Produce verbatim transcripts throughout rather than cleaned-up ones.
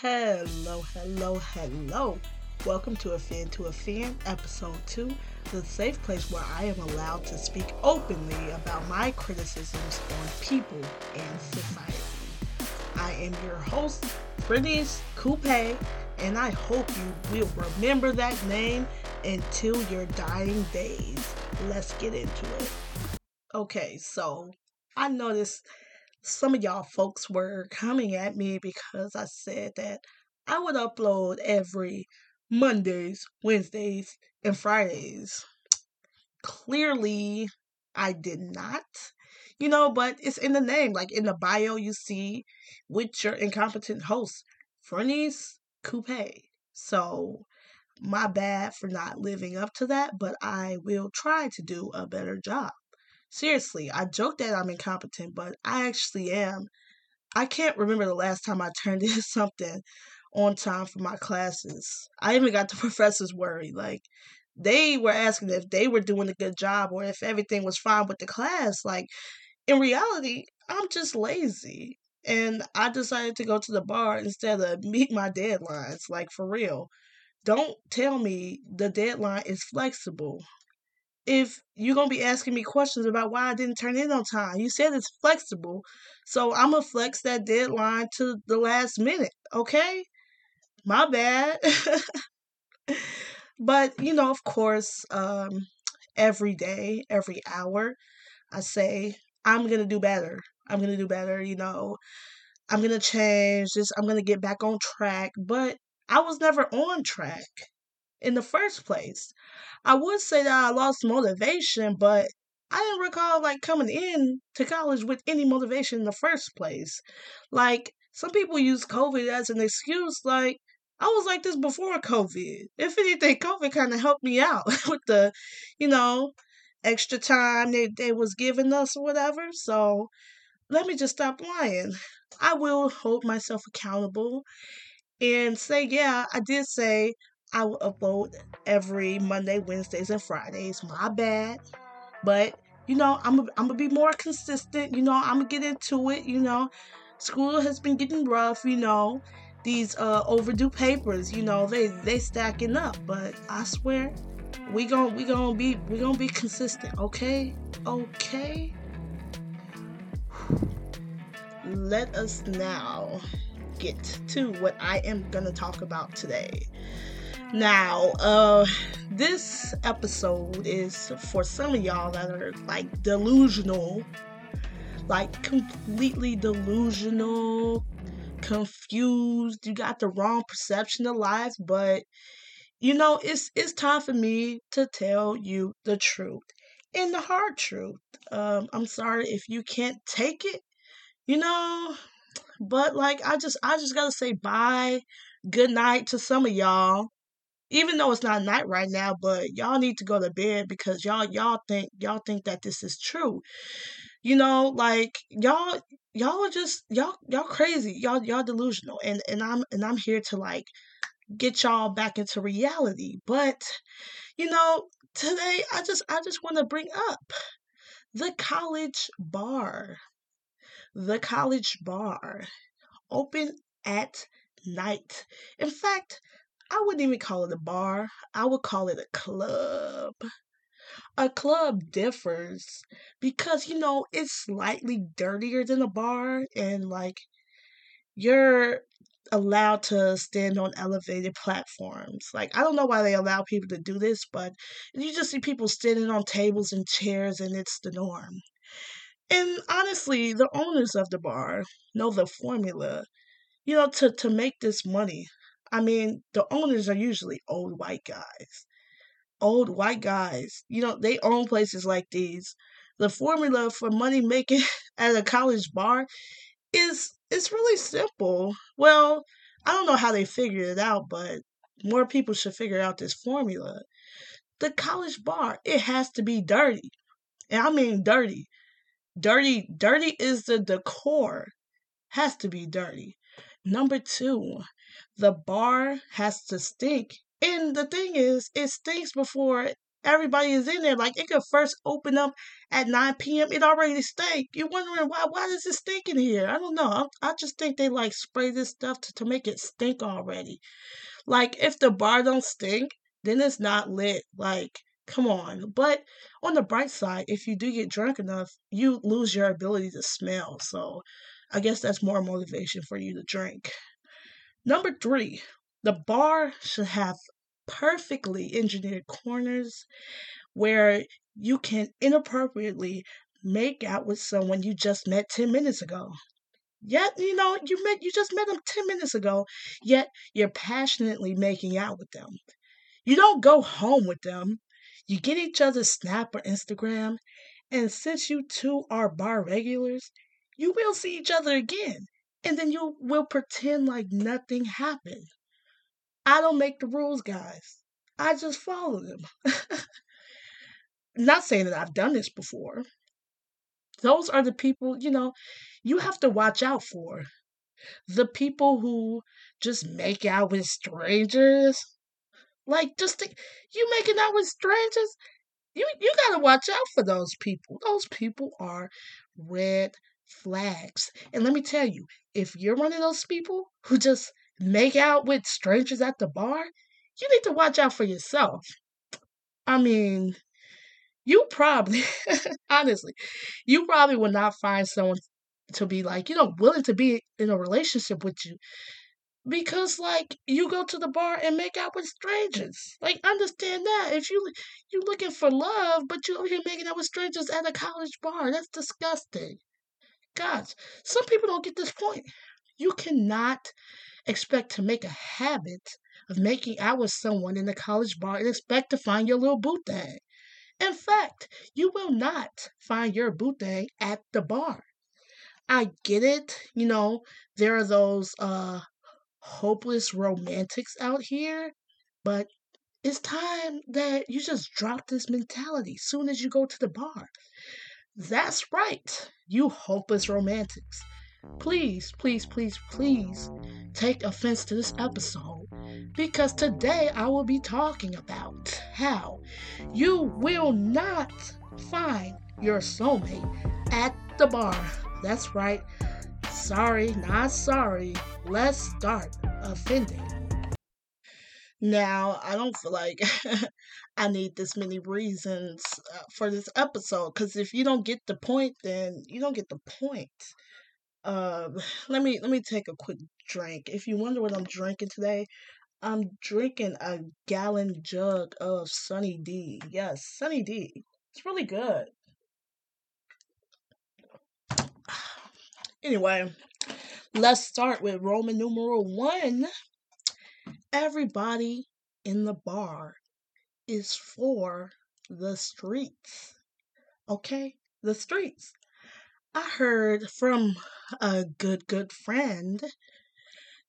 Hello, hello, hello. Welcome to A Fan to A Fan, Episode two, the safe place where I am allowed to speak openly about my criticisms on people and society. I am your host, Frenice Coupe, and I hope you will remember that name until your dying days. Let's get into it. Okay, so I noticed some of y'all folks were coming at me because I said that I would upload every Mondays, Wednesdays, and Fridays. Clearly, I did not, you know, but it's in the name. Like in the bio you see with your incompetent host, Frenice Coupe. So my bad for not living up to that, but I will try to do a better job. Seriously, I joke that I'm incompetent, but I actually am. I can't remember the last time I turned in something on time for my classes. I even got the professors worried. Like, they were asking if they were doing a good job or if everything was fine with the class. Like, in reality, I'm just lazy. And I decided to go to the bar instead of meet my deadlines. Like, for real. Don't tell me the deadline is flexible. If you're going to be asking me questions about why I didn't turn in on time, you said it's flexible. So I'm going to flex that deadline to the last minute. Okay? My bad. But, you know, of course, um, every day, every hour, I say, I'm going to do better. I'm going to do better. You know, I'm going to change this. I'm going to get back on track. But I was never on track in the first place. I would say that I lost motivation, but I didn't recall like coming in to college with any motivation in the first place. Like, some people use COVID as an excuse. Like, I was like this before COVID. If anything, COVID kind of helped me out with the, you know, extra time they, they was giving us or whatever. So let me just stop lying. I will hold myself accountable and say, yeah, I did say I will upload every Monday, Wednesdays, and Fridays. My bad. But, you know, I'm I'm going to be more consistent. You know, I'm going to get into it. You know, school has been getting rough. You know, these uh, overdue papers, you know, they, they stacking up. But I swear, we gon' we gon' be we gonna be consistent. Okay? Okay? Let us now get to what I am going to talk about today. Now, uh, this episode is for some of y'all that are, like, delusional, like, completely delusional, confused, you got the wrong perception of life, but, you know, it's, it's time for me to tell you the truth, and the hard truth. um, I'm sorry if you can't take it, you know, but, like, I just, I just gotta say bye, good night to some of y'all. Even though it's not night right now, but y'all need to go to bed because y'all y'all think y'all think that this is true. You know, like y'all y'all are just y'all y'all crazy. Y'all y'all delusional. And and I'm and I'm here to like get y'all back into reality. But you know, today I just I just want to bring up the college bar. The college bar. Open at night. In fact, I wouldn't even call it a bar. I would call it a club. A club differs because, you know, it's slightly dirtier than a bar. And, like, you're allowed to stand on elevated platforms. Like, I don't know why they allow people to do this, but you just see people standing on tables and chairs, and it's the norm. And, honestly, the owners of the bar know the formula, you know, to, to make this money. I mean, the owners are usually old white guys. Old white guys. You know, they own places like these. The formula for money making at a college bar is it's really simple. Well, I don't know how they figured it out, but more people should figure out this formula. The college bar, it has to be dirty. And I mean dirty. Dirty, dirty is the decor. Has to be dirty. Number two, the bar has to stink. And the thing is, it stinks before everybody is in there. Like, it could first open up at nine p.m. It already stank. You're wondering, why Why does it stink in here? I don't know. I, I just think they, like, spray this stuff to, to make it stink already. Like, if the bar don't stink, then it's not lit. Like, come on. But on the bright side, if you do get drunk enough, you lose your ability to smell. So I guess that's more motivation for you to drink. Number three, the bar should have perfectly engineered corners where you can inappropriately make out with someone you just met ten minutes ago. Yet, you know, you met, you just met them ten minutes ago, yet you're passionately making out with them. You don't go home with them. You get each other's Snap or Instagram, and since you two are bar regulars, you will see each other again, and then you will pretend like nothing happened. I don't make the rules, guys. I just follow them. Not saying that I've done this before. Those are the people, you know, you have to watch out for. The people who just make out with strangers. Like, just think, you making out with strangers? You, you gotta watch out for those people. Those people are red flags. And let me tell you, if you're one of those people who just make out with strangers at the bar, you need to watch out for yourself. I mean, you probably, honestly, you probably will not find someone to be like, you know, willing to be in a relationship with you because, like, you go to the bar and make out with strangers. Like, understand that. If you, you're looking for love, but you're over here making out with strangers at a college bar, that's disgusting. Gosh, some people don't get this point. You cannot expect to make a habit of making out with someone in a college bar and expect to find your little boo thing. In fact, you will not find your boo thing at the bar. I get it. You know, there are those uh, hopeless romantics out here, but it's time that you just drop this mentality soon as you go to the bar. That's right, you hopeless romantics. Please, please, please, please take offense to this episode, because today I will be talking about how you will not find your soulmate at the bar. That's right. Sorry, not sorry. Let's start offending. Now, I don't feel like I need this many reasons uh, for this episode, because if you don't get the point, then you don't get the point. Um, let me let me take a quick drink. If you wonder what I'm drinking today, I'm drinking a gallon jug of Sunny D. Yes, Sunny D. It's really good. Anyway, let's start with Roman numeral one. Everybody in the bar is for the streets. Okay? The streets. I heard from a good, good friend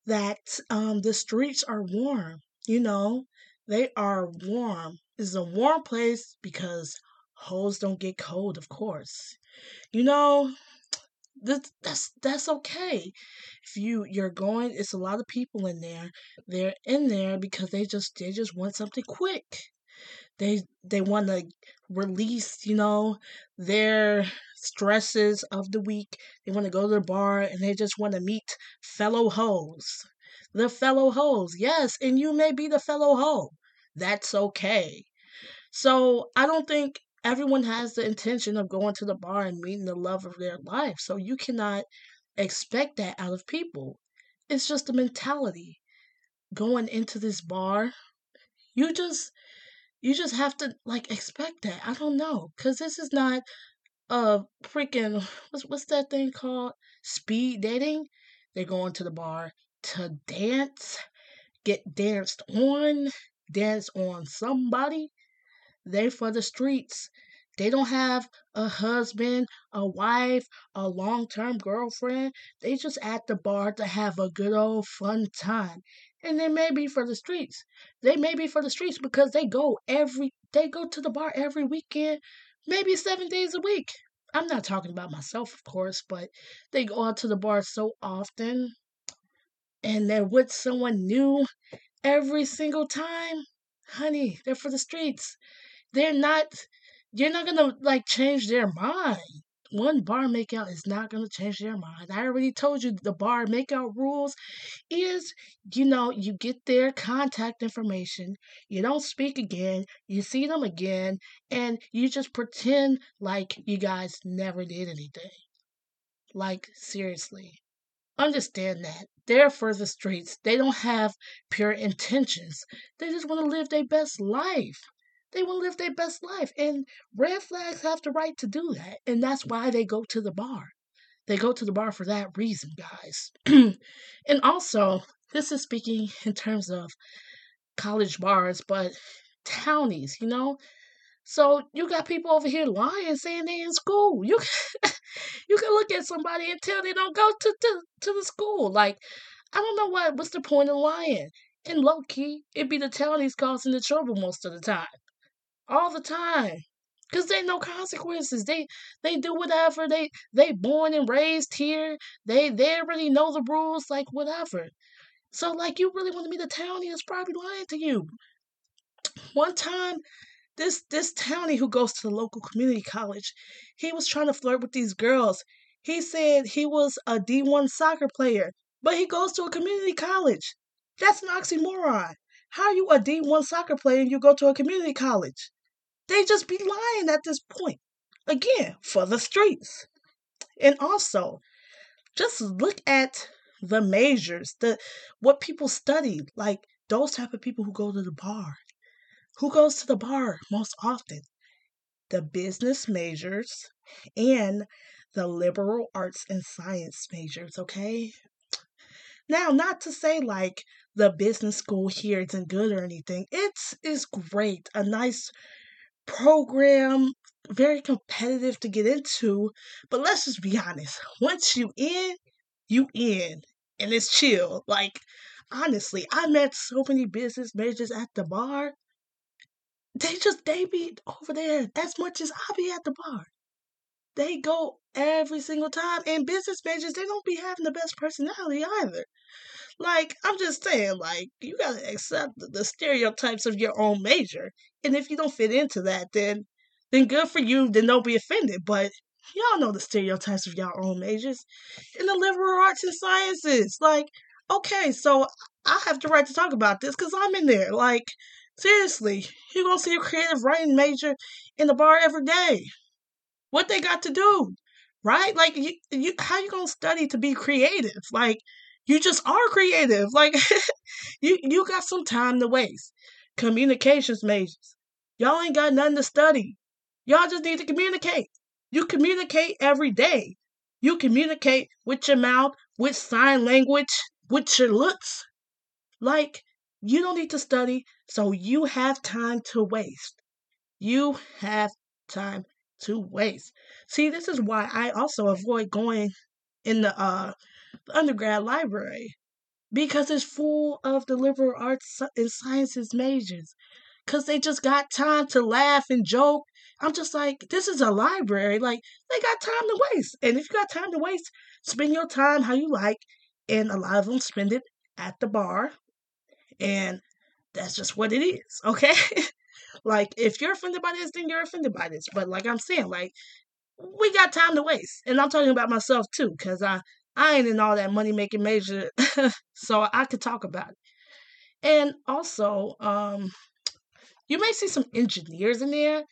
that um, the streets are warm. You know, they are warm. It's a warm place because hoes don't get cold, of course. You know, that's that's, that's okay. If you, you're going, it's a lot of people in there. They're in there because they just they just want something quick. They they want to release, you know, their stresses of the week. They want to go to the bar and they just want to meet fellow hoes. The fellow hoes, yes, and you may be the fellow hoe. That's okay. So I don't think everyone has the intention of going to the bar and meeting the love of their life. So you cannot expect that out of people. It's just the mentality going into this bar. You just... You just have to, like, expect that. I don't know. Because this is not a freaking, what's, what's that thing called? Speed dating. They're going to the bar to dance, get danced on, dance on somebody. They're for the streets. They don't have a husband, a wife, a long-term girlfriend. They just at the bar to have a good old fun time. And they may be for the streets. They may be for the streets because they go every, they go to the bar every weekend, maybe seven days a week. I'm not talking about myself, of course, but they go out to the bar so often and they're with someone new every single time. Honey, they're for the streets. they're not, you're not gonna like change their mind. One bar makeout is not gonna change their mind. I already told you the bar makeout rules is, you know, you get their contact information, you don't speak again, you see them again, and you just pretend like you guys never did anything. Like, seriously. Understand that. They're for the streets. They don't have pure intentions. They just want to live their best life. They want to live their best life. And red flags have the right to do that. And that's why they go to the bar. They go to the bar for that reason, guys. And also, this is speaking in terms of college bars, but townies, you know? So you got people over here lying, saying they in school. You can, you can look at somebody and tell they don't go to, to, to the school. Like, I don't know what, what's the point of lying? And low-key, it'd be the townies causing the trouble most of the time. All the time. Because they know consequences. They they do whatever. They they born and raised here. They, they already know the rules, like whatever. So, like, you really want to be the townie that's probably lying to you. One time, This this townie who goes to the local community college, he was trying to flirt with these girls. He said he was a D one soccer player, but he goes to a community college. That's an oxymoron. How are you a D one soccer player and you go to a community college? They just be lying at this point. Again, for the streets. And also, just look at the majors, the what people study, like those type of people who go to the bar. Who goes to the bar most often? The business majors and the liberal arts and science majors, okay? Now, not to say like the business school here isn't good or anything. It's, it's great. A nice program, very competitive to get into. But let's just be honest. Once you in, you in. And it's chill. Like, honestly, I met so many business majors at the bar. They just, they be over there as much as I be at the bar. They go every single time. And business majors, they don't be having the best personality either. Like, I'm just saying, like, you gotta accept the stereotypes of your own major. And if you don't fit into that, then, then good for you, then don't be offended. But y'all know the stereotypes of y'all own majors. In the liberal arts and sciences, like, okay, so I have the right to talk about this because I'm in there. Like, seriously, you're going to see a creative writing major in the bar every day. What they got to do, right? Like, you, you, how you going to study to be creative? Like, you just are creative. Like, you, you got some time to waste. Communications majors. Y'all ain't got nothing to study. Y'all just need to communicate. You communicate every day. You communicate with your mouth, with sign language, with your looks. Like, you don't need to study, so you have time to waste. You have time to waste. See, this is why I also avoid going in the, uh, the undergrad library, because it's full of the liberal arts and sciences majors, because they just got time to laugh and joke. I'm just like, this is a library. Like, they got time to waste. And if you got time to waste, spend your time how you like, and a lot of them spend it at the bar. And that's just what it is, okay? Like, if you're offended by this, then you're offended by this. But like I'm saying, like, we got time to waste. And I'm talking about myself, too, because I, I ain't in all that money-making major, so I could talk about it. And also, um, you may see some engineers in there,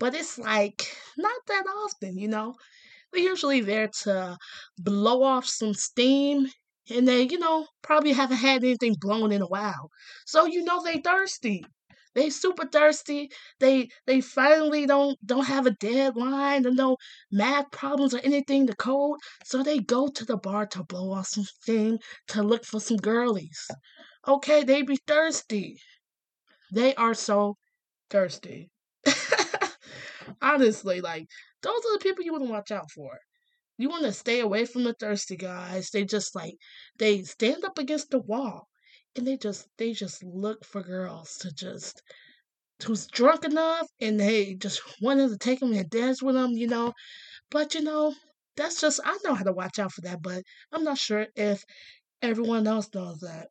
but it's, like, not that often, you know? They're usually there to blow off some steam. And they, you know, probably haven't had anything blown in a while. So, you know, they thirsty. They super thirsty. They they finally don't don't have a deadline. There's no math problems or anything to code. So they go to the bar to blow off some steam, to look for some girlies. Okay, they be thirsty. They are so thirsty. Honestly, like, those are the people you want to watch out for. You want to stay away from the thirsty guys. They just like, they stand up against the wall and they just, they just look for girls to just, who's drunk enough and they just wanted to take them and dance with them, you know. But you know, that's just, I know how to watch out for that, but I'm not sure if everyone else knows that.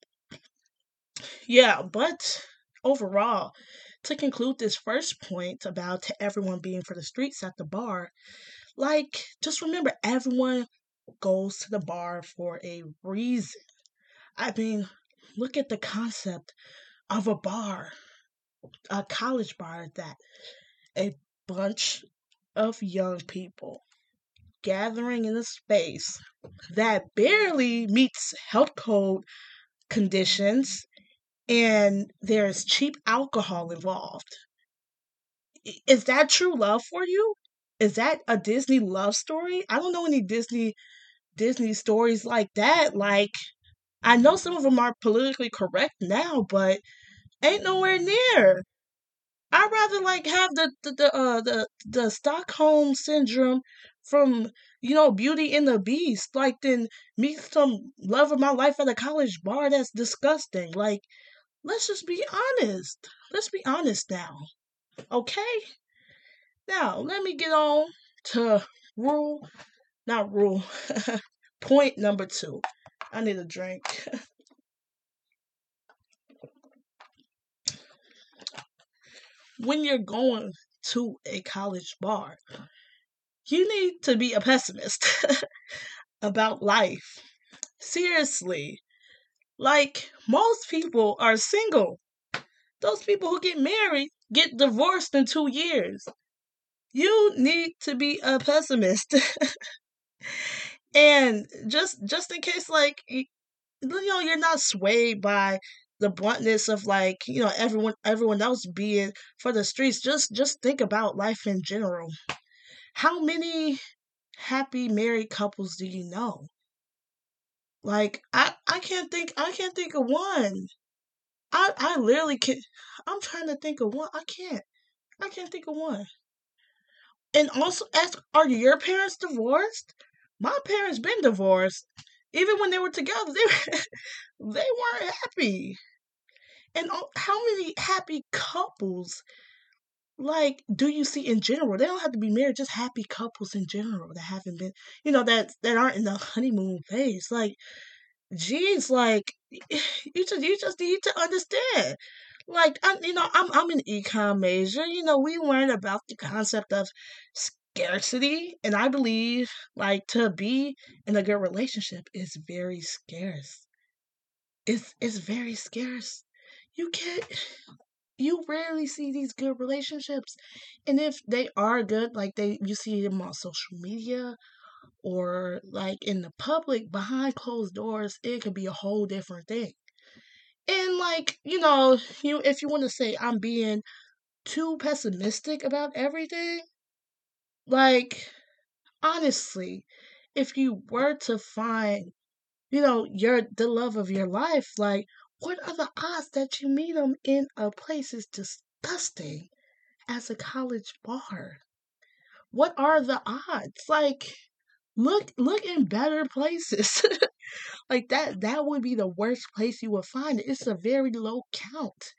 Yeah, but overall, to conclude this first point about everyone being for the streets at the bar, like, just remember, everyone goes to the bar for a reason. I mean, look at the concept of a bar, a college bar, that a bunch of young people gathering in a space that barely meets health code conditions, and there's cheap alcohol involved. Is that true love for you? Is that a Disney love story? I don't know any Disney Disney stories like that. Like, I know some of them are politically correct now, but ain't nowhere near. I'd rather like have the the the uh, the, the Stockholm syndrome from, you know, Beauty and the Beast, like, then meet some love of my life at a college bar. That's disgusting. Like, let's just be honest. Let's be honest now. Okay? Now, let me get on to rule, not rule, point number two. I need a drink. When you're going to a college bar, you need to be a pessimist about life. Seriously. Like, most people are single. Those people who get married get divorced in two years. You need to be a pessimist. And just just in case, like, you know, you're not swayed by the bluntness of, like, you know, everyone everyone else being for the streets, just just think about life in general. How many happy married couples do you know? Like, I, I can't think, I can't think of one. I, I literally can't, I'm trying to think of one. I can't, I can't think of one. And also ask, are your parents divorced? My parents been divorced. Even when they were together, they, were, they weren't happy. And how many happy couples, like, do you see in general? They don't have to be married, just happy couples in general that haven't been, you know, that that aren't in the honeymoon phase. Like, geez, like, you just you just need to understand. Like, I, you know, I'm I'm an econ major. You know, we learn about the concept of scarcity, and I believe, like, to be in a good relationship is very scarce. It's it's very scarce. You can't. You rarely see these good relationships, and if they are good, like, they you see them on social media or, like, in the public behind closed doors, it could be a whole different thing. And, like, you know, you if you want to say I'm being too pessimistic about everything, like, honestly, if you were to find, you know, your the love of your life, like, what are the odds that you meet them in a place as disgusting as a college bar? What are the odds? Like, look, look in better places. Like, that, that would be the worst place you would find it. It's a very low count.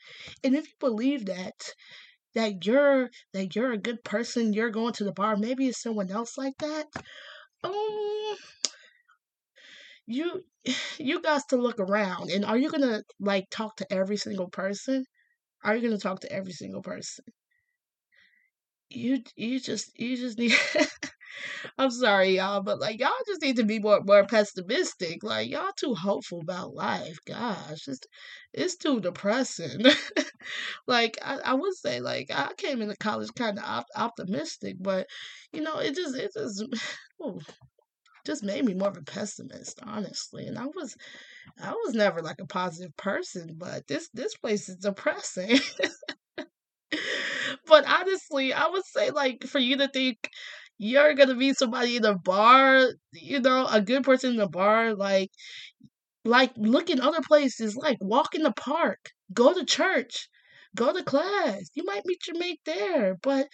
And if you believe that, that you're, that you're a good person, you're going to the bar, maybe it's someone else like that. Um, You, you got to look around. And are you going to, like, talk to every single person? Are you going to talk to every single person? You, you just, you just need, I'm sorry, y'all, but, like, y'all just need to be more, more pessimistic. Like, y'all too hopeful about life. Gosh, it's, it's too depressing. Like, I, I would say, like, I came into college kind of op- optimistic, but, you know, it just, it just, ooh. Just made me more of a pessimist, honestly. And I was, I was never, like, a positive person, but this, this place is depressing. But honestly, I would say, like, for you to think you're going to meet somebody in a bar, you know, a good person in the bar, like, like, look in other places, like, walk in the park, go to church, go to class. You might meet your mate there, but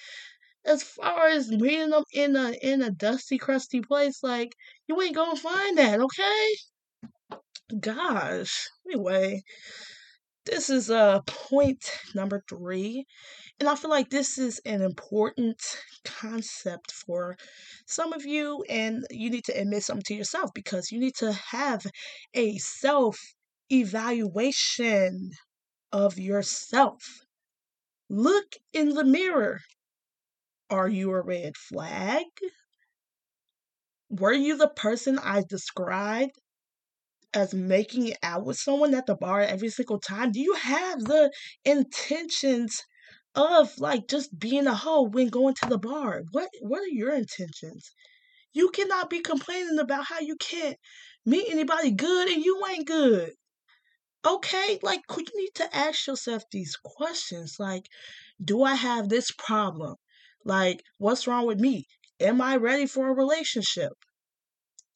as far as meeting them in a in a dusty, crusty place, like, you ain't gonna find that, okay? Gosh. Anyway, this is uh, point number three, and I feel like this is an important concept for some of you, and you need to admit something to yourself, because you need to have a self-evaluation of yourself. Look in the mirror. Are you a red flag? Were you the person I described as making it out with someone at the bar every single time? Do you have the intentions of like just being a hoe when going to the bar? What what are your intentions? You cannot be complaining about how you can't meet anybody good and you ain't good. Okay, like, you need to ask yourself these questions. Like, do I have this problem? Like, what's wrong with me? Am I ready for a relationship?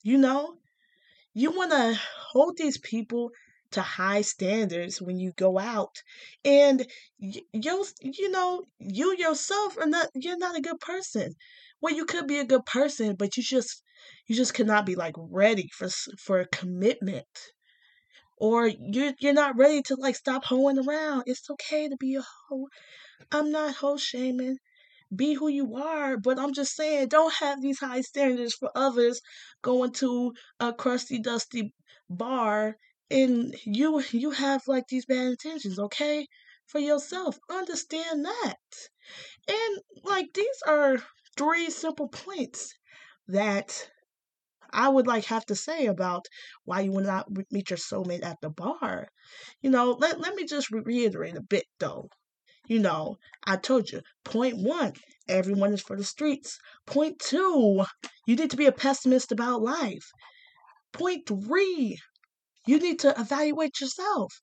You know, you want to hold these people to high standards when you go out, and you you know you yourself are not you're not a good person. Well, you could be a good person, but you just you just cannot be like ready for for a commitment. Or you're, you're not ready to, like, stop hoeing around. It's okay to be a hoe. I'm not hoe shaming. Be who you are. But I'm just saying, don't have these high standards for others going to a crusty, dusty bar. And you you have, like, these bad intentions, okay? For yourself. Understand that. And, like, these are three simple points that I would like have to say about why you would not meet your soulmate at the bar. You know, let, let me just reiterate a bit though. You know, I told you, point one, everyone is for the streets. Point two, you need to be a pessimist about life. Point three, you need to evaluate yourself.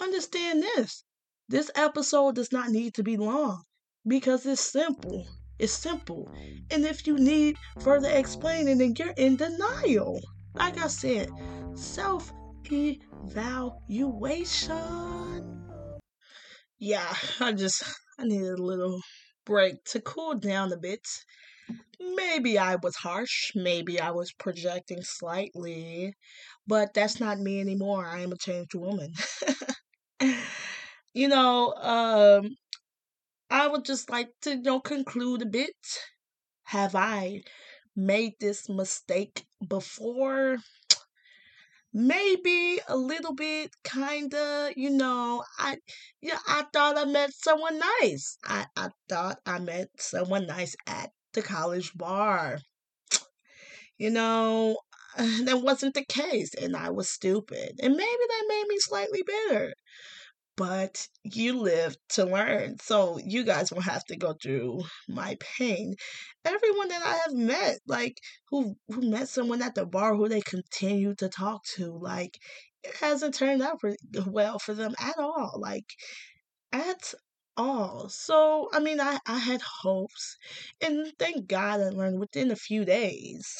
Understand this. This episode does not need to be long because it's simple. It's simple. And if you need further explaining, then you're in denial. Like I said, self-evaluation. Yeah, I just, I needed a little break to cool down a bit. Maybe I was harsh. Maybe I was projecting slightly. But that's not me anymore. I am a changed woman. You know, um... I would just like to, you know, conclude a bit. Have I made this mistake before? Maybe a little bit, kinda, you know. I yeah, I thought I met someone nice. I, I thought I met someone nice at the college bar. You know, that wasn't the case, and I was stupid. And maybe that made me slightly bitter. But you live to learn, so you guys won't have to go through my pain. Everyone that I have met, like, who who met someone at the bar who they continue to talk to, like, it hasn't turned out for, well for them at all. Like, at all. So, I mean, I, I had hopes. And thank God I learned within a few days.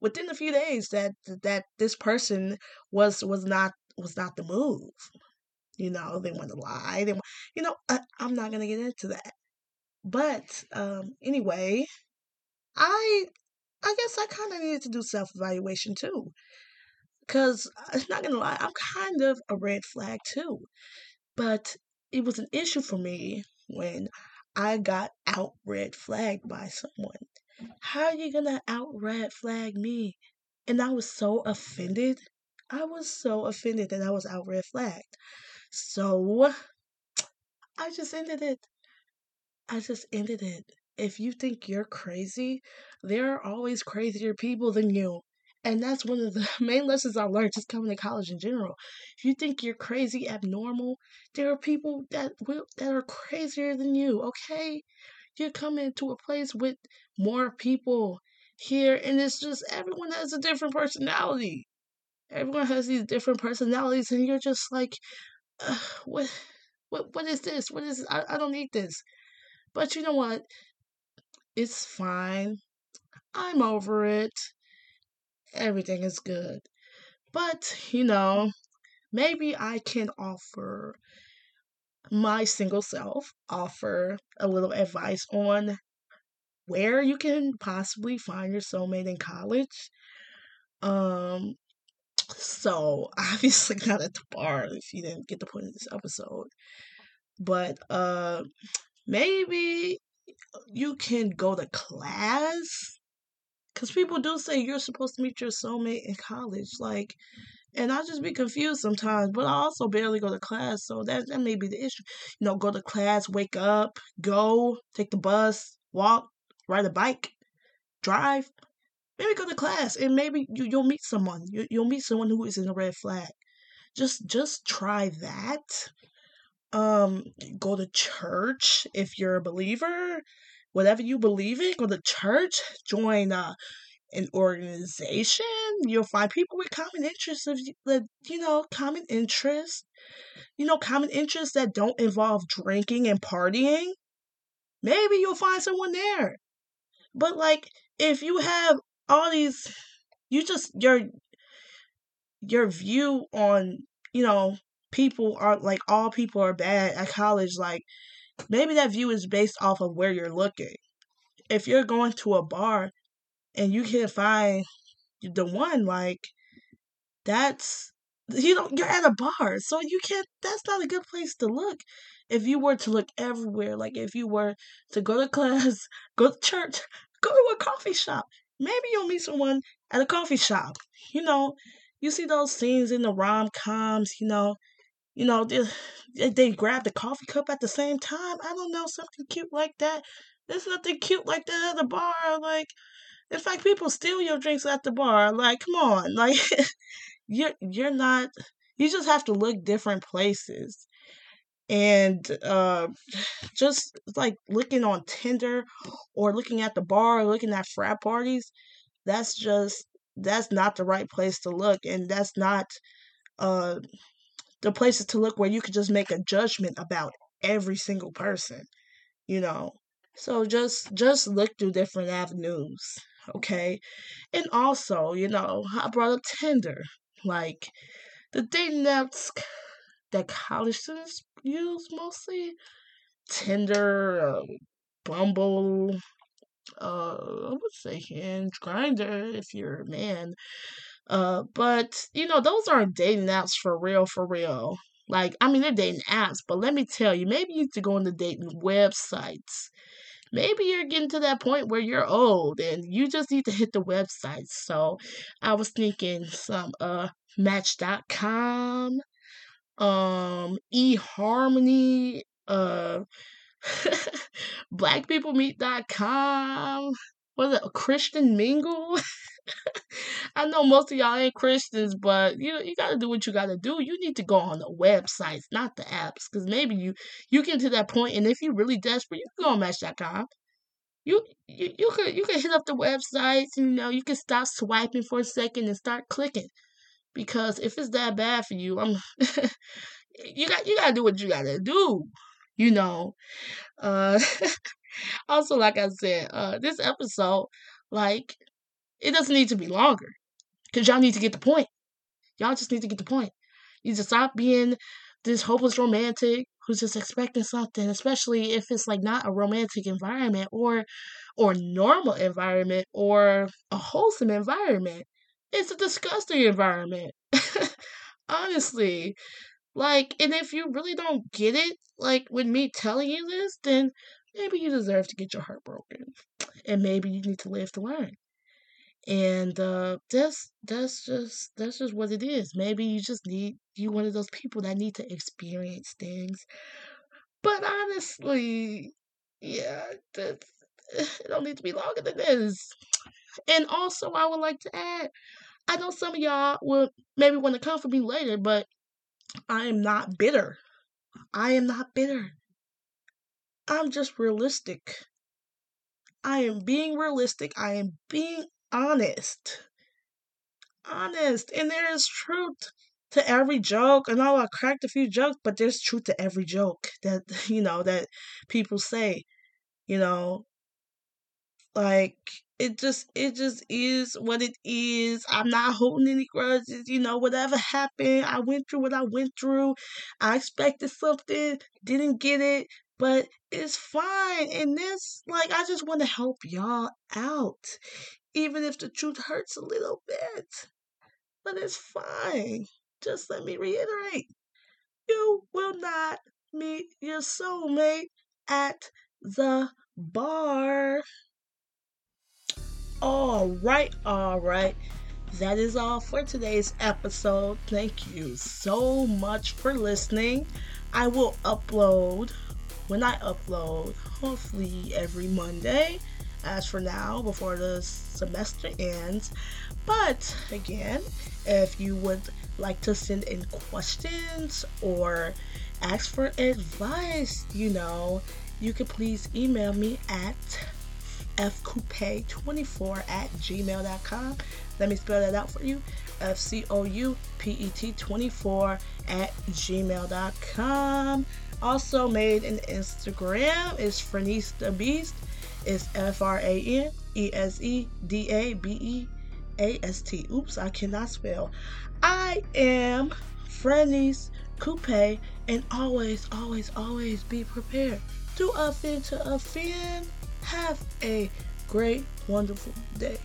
within a few days that that this person was was not was not the move. You know, they want to lie. They want, you know, I, I'm not going to get into that. But um, anyway, I I guess I kind of needed to do self-evaluation too. Because I'm not going to lie, I'm kind of a red flag too. But it was an issue for me when I got out red flagged by someone. How are you going to out red flag me? And I was so offended. I was so offended that I was out red flagged. So, I just ended it. I just ended it. If you think you're crazy, there are always crazier people than you. And that's one of the main lessons I learned just coming to college in general. If you think you're crazy, abnormal, there are people that will that are crazier than you, okay? You're coming to a place with more people here, and it's just everyone has a different personality. Everyone has these different personalities, and you're just like, uh, what, what, what is this? What is this? I, I don't need this. But you know what? It's fine. I'm over it. Everything is good. But, you know, maybe I can offer my single self, offer a little advice on where you can possibly find your soulmate in college. Um... So, obviously not at the bar if you didn't get the point of this episode. But uh, maybe you can go to class. Because people do say you're supposed to meet your soulmate in college. Like, And I'll just be confused sometimes, but I also barely go to class, so that, that may be the issue. You know, go to class, wake up, go, take the bus, walk, ride a bike, drive. Maybe go to class, and maybe you, you'll meet someone. You, you'll meet someone who is in a red flag. Just just try that. Um, go to church if you're a believer. Whatever you believe in, go to church. Join uh, an organization. You'll find people with common interests, if you, like, you know, common interests. You know, common interests that don't involve drinking and partying. Maybe you'll find someone there. But, like, if you have all these, you just, your, your view on, you know, people are, like, all people are bad at college, like, maybe that view is based off of where you're looking. If you're going to a bar and you can't find the one, like, that's, you know, you're at a bar, so you can't, that's not a good place to look. If you were to look everywhere, like, if you were to go to class, go to church, go to a coffee shop, maybe you'll meet someone at a coffee shop. You know, you see those scenes in the rom-coms, you know, you know, they, they grab the coffee cup at the same time. I don't know, something cute like that. There's nothing cute like that at the bar. Like, in fact, people steal your drinks at the bar. Like, come on. Like, you're, you're not, you just have to look different places. And uh, just, like, looking on Tinder or looking at the bar or looking at frat parties, that's just, that's not the right place to look. And that's not uh, the places to look where you could just make a judgment about every single person, you know. So just, just look through different avenues, okay? And also, you know, I brought up Tinder. Like, the dating apps that college students use mostly, Tinder, uh, Bumble, uh, I would say Hinge, Grinder if you're a man, uh, but, you know, those aren't dating apps for real, for real. Like, I mean, they're dating apps, but let me tell you, maybe you need to go on the dating websites. Maybe you're getting to that point where you're old and you just need to hit the websites. So I was thinking some uh, Match dot com, um, eHarmony, uh, Black people meet dot com, what is it, Christian Mingle? I know most of y'all ain't Christians, but you know, you gotta do what you gotta do. You need to go on the websites, not the apps, because maybe you, you get to that point, and if you're really desperate, you can go on Match dot com. You, you, you could, you could hit up the websites, and, you know, you can stop swiping for a second and start clicking. Because if it's that bad for you, I'm you got you gotta do what you gotta do, you know. Uh, also, like I said, uh, this episode, like, it doesn't need to be longer, cause y'all need to get the point. Y'all just need to get the point. You just stop being this hopeless romantic who's just expecting something, especially if it's like not a romantic environment or or normal environment or a wholesome environment. It's a disgusting environment. Honestly. Like, and if you really don't get it, like, with me telling you this, then maybe you deserve to get your heart broken. And maybe you need to live to learn. And uh, that's, that's just, that's just what it is. Maybe you just need, you're one of those people that need to experience things. But honestly, yeah, that's, it don't need to be longer than this. And also, I would like to add, I know some of y'all will maybe want to come for me later, but I am not bitter. I am not bitter. I'm just realistic. I am being realistic. I am being honest. Honest. And there is truth to every joke. I know I cracked a few jokes, but there's truth to every joke that, you know, that people say, you know, like, It just, it just is what it is. I'm not holding any grudges, you know, whatever happened, I went through what I went through. I expected something, didn't get it, but it's fine. And this, like, I just want to help y'all out, even if the truth hurts a little bit, but it's fine. Just let me reiterate, you will not meet your soulmate at the bar. All right, all right. that is all for today's episode. Thank you so much for listening. I will upload when I upload, hopefully every Monday, as for now, before the semester ends. But again, if you would like to send in questions or ask for advice, you know, you can please email me at f coupe twenty-four at gmail dot com. Let me spell that out for you. F C O U P E T twenty-four at gmail dot com. Also made an Instagram is Frenice the Beast. It's F R A N E S E D A B E A S T. Oops, I cannot spell. I am Frenice Coupe, and always, always, always be prepared to offend to offend. Have a great, wonderful day.